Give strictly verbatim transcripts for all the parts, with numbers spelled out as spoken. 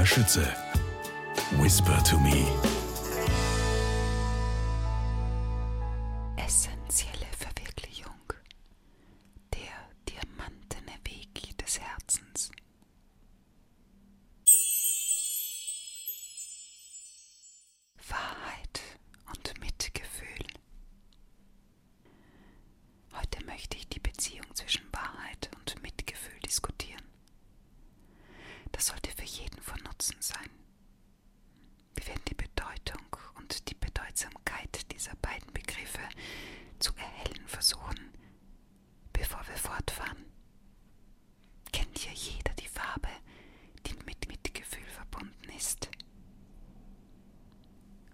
Andrea Schütze. Whisper to me. Essentielle Verwirklichung. Der diamantene Weg des Herzens. Wahrheit und Mitgefühl. Heute möchte ich die Beziehung zwischen Wahrheit und Mitgefühl diskutieren. Das sollte für jeden von Nutzen sein. Wir werden die Bedeutung und die Bedeutsamkeit dieser beiden Begriffe zu erhellen versuchen, bevor wir fortfahren. Kennt hier jeder die Farbe, die mit Mitgefühl verbunden ist?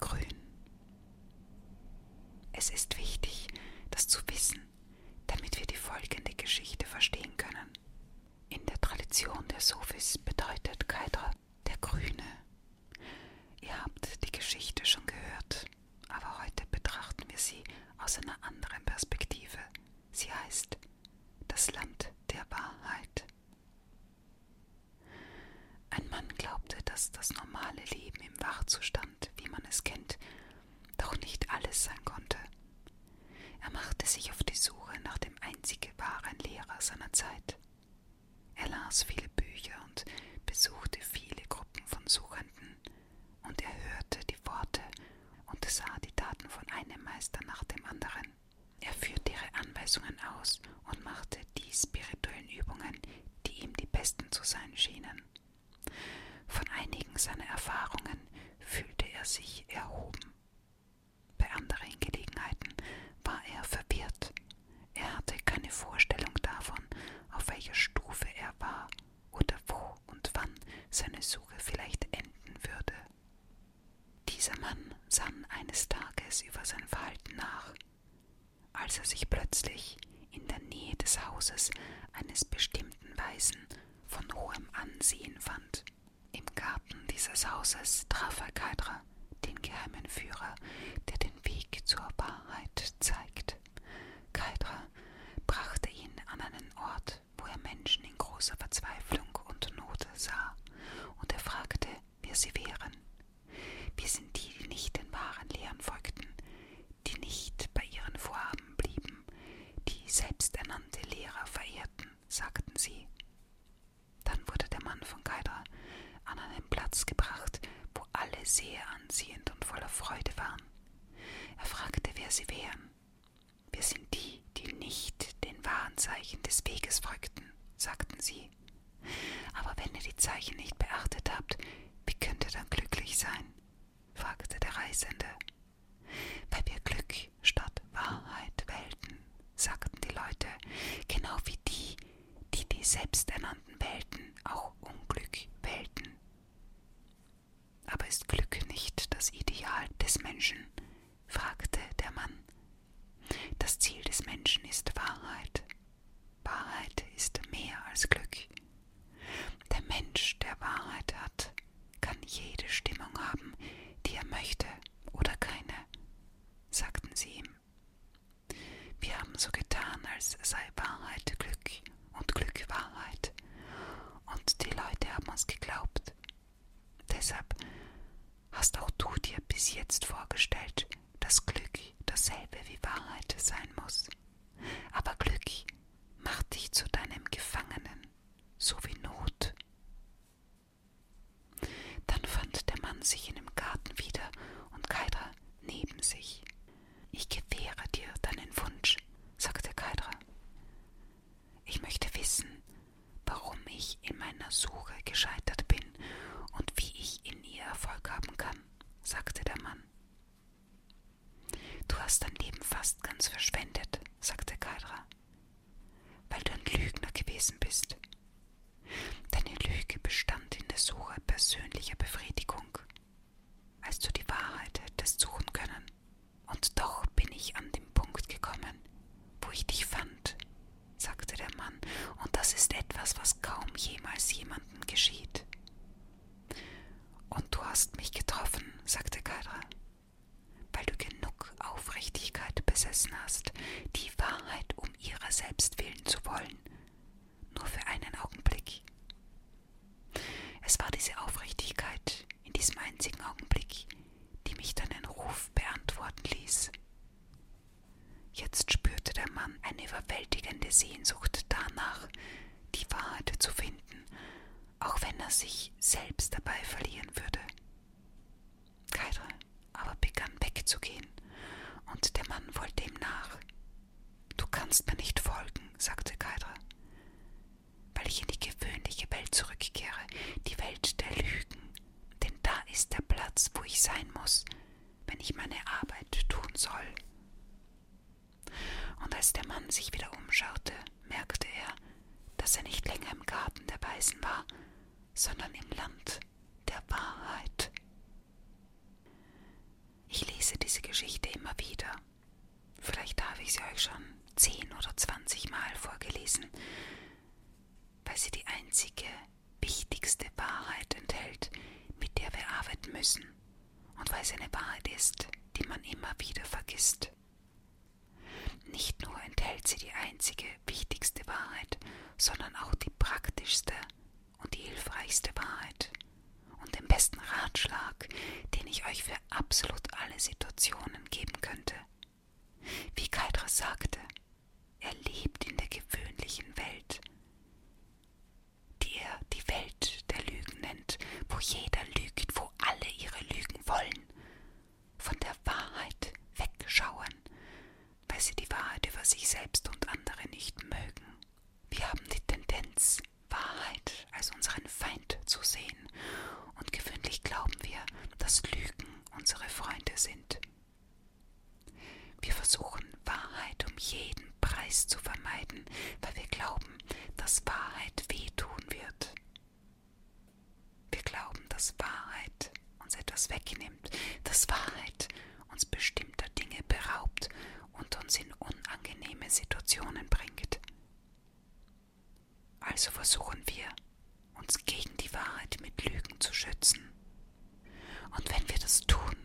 Grün. Es ist wichtig, das zu wissen, damit wir die folgende Geschichte verstehen können. In der Tradition der Sufis bedeutet Kaidra der Grüne. Ihr habt die Geschichte schon gehört, aber heute betrachten wir sie aus einer anderen Perspektive. Sie heißt das Land der Wahrheit. Ein Mann glaubte, dass das normale Leben im Wachzustand, wie man es kennt, doch nicht alles sein konnte. Er machte sich auf die Suche nach dem einzigen wahren Lehrer seiner Zeit. Er las viele Bücher und besuchte viele Gruppen von Suchenden und er hörte die Worte und sah die Taten von einem Meister nach dem anderen. Er führte ihre Anweisungen aus und machte die spirituellen Übungen, die ihm die besten zu sein schienen. Von einigen seiner Erfahrungen fühlte er sich erhoben. Bei anderen Gelegenheiten war er verwirrt. Er hatte keine Vorstellung davon, auf welcher Stufe er war oder wo und wann seine Suche vielleicht enden würde. Dieser Mann sann eines Tages über sein Verhalten nach, als er sich plötzlich in der Nähe des Hauses eines bestimmten Weisen von hohem Ansehen fand. Im Garten dieses Hauses traf er Kaidra, den geheimen Führer, der den Weg zur Wahrheit zeigt. Kaidra brachte ihn an einen Ort, wo er Menschen in großer Verzweiflung und Not sah, und er fragte, wer sie wären. Wir sind die, die nicht den wahren Lehren folgten, die nicht bei ihren Vorhaben blieben, die selbsternannte Lehrer verehrten, sagten sie. Dann wurde der Mann von Kaidra an einen Platz gebracht, wo alle sehr anziehend und voller Freude waren. Er fragte, wer sie wären. Wir sind die, die nicht den wahren Zeichen des Weges folgten, sagten sie. Aber wenn ihr die Zeichen nicht beachtet habt, wie könnt ihr dann glücklich sein? Fragte der Reisende. Weil wir Glück statt Wahrheit wählten, sagten die Leute, genau wie die, die die selbsternannten wählten, auch Unglück wählten. Aber ist Glück nicht das Ideal des Menschen? Fragte der Mann. Das Ziel des Menschen ist Wahrheit. Wahrheit ist mehr als Glück. Der Mensch, der Wahrheit hat, kann jede Stimmung haben, die er möchte oder keine, sagten sie ihm. Wir haben so getan, als sei Wahrheit Glück und Glück Wahrheit. Und die Leute haben uns geglaubt. Deshalb hast auch du dir bis jetzt vorgestellt, dass Glück dasselbe wie Wahrheit sein muss. Aber Glück macht dich zu deinem Gefangenen, so wie Not. Dann fand der Mann sich in dem Garten wieder und Kaidra neben sich. Ich gewähre dir deinen Wunsch, sagte Kaidra. Ich möchte wissen, warum ich in meiner Suche gescheitert bin und wie ich in ihr Erfolg haben kann, sagte der Mann. Du hast dein Leben fast ganz verschwendet, sagte Kaidra, weil du ein Lügner gewesen bist. Deine Lüge bestand in der Suche persönlicher Befriedigung. sich selbst dabei verlieren würde. Kaidra aber begann wegzugehen, und der Mann wollte ihm nach. »Du kannst mir nicht folgen«, sagte Kaidra, »weil ich in die gewöhnliche Welt zurückkehre, die Welt der Lügen, denn da ist der Platz, wo ich sein muss, wenn ich meine Arbeit tun soll.« Und als der Mann sich wieder umschaute, merkte er, dass er nicht länger im Garten der Weisen war, sondern im Land der Wahrheit. Ich lese diese Geschichte immer wieder. Vielleicht habe ich sie euch schon zehn oder zwanzig Mal vorgelesen, weil sie die einzige, wichtigste Wahrheit enthält, mit der wir arbeiten müssen, und weil sie eine Wahrheit ist, die man immer wieder vergisst. Nicht nur enthält sie die einzige, wichtigste Wahrheit, sondern auch die praktischste und die hilfreichste Wahrheit und den besten Ratschlag, den ich euch für absolut alle Situationen geben könnte. Wie Kaidra sagte, er lebt in der gewöhnlichen Welt, die er die Welt der Lügen nennt, wo jeder lügt, wo alle ihre Lügen wollen, von der Wahrheit wegschauen, weil sie die Wahrheit über sich selbst und andere nicht mögen. Wir haben die Tendenz, Wahrheit als unseren Feind zu sehen, und gewöhnlich glauben wir, dass Lügen unsere Freunde sind. Wir versuchen, Wahrheit um jeden Preis zu vermeiden, weil wir glauben, dass Wahrheit wehtun wird. Wir glauben, dass Wahrheit uns etwas wegnimmt, dass Wahrheit uns bestimmter Dinge beraubt und uns in unangenehme Situationen bringt. Also versuchen wir, uns gegen die Wahrheit mit Lügen zu schützen. Und wenn wir das tun,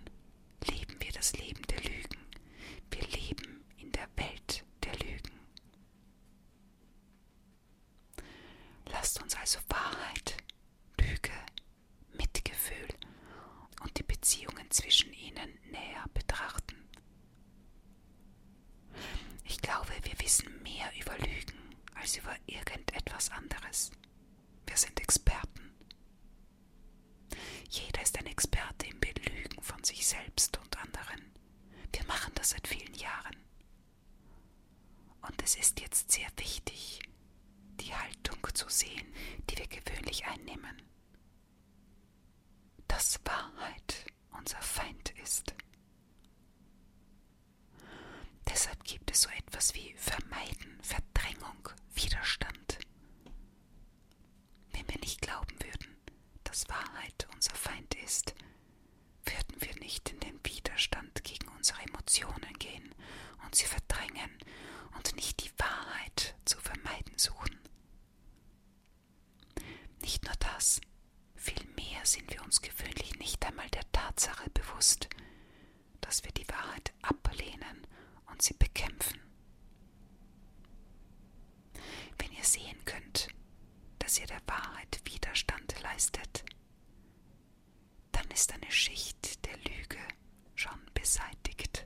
leben wir das Leben der Lügen. Wir leben in der Welt der Lügen. Lasst uns also Wahrheit, Lüge, Mitgefühl und die Beziehungen zwischen ihnen näher betrachten. Ich glaube, wir wissen mehr über Lügen als über irgendetwas anderes. Wir sind Experten. Jeder ist ein Experte im Belügen von sich selbst und anderen. Wir machen das seit vielen Jahren. Und es ist jetzt sehr wichtig, die Haltung zu sehen, die wir gewöhnlich einnehmen. Dass Wahrheit unser Feind ist. Deshalb gibt es so etwas wie Vermeiden, Verdrängung, Widerstand. Wenn wir nicht glauben würden, dass Wahrheit unser Feind ist, würden wir nicht in den Widerstand gegen unsere Emotionen gehen und sie verdrängen und nicht die Wahrheit zu vermeiden suchen. Nicht nur das, vielmehr sind wir uns gewöhnlich nicht einmal der Tatsache bewusst, dass wir die Wahrheit ablehnen und sie bekämpfen. Wenn ihr sehen könnt, dass ihr der Wahrheit Widerstand leistet, dann ist eine Schicht der Lüge schon beseitigt.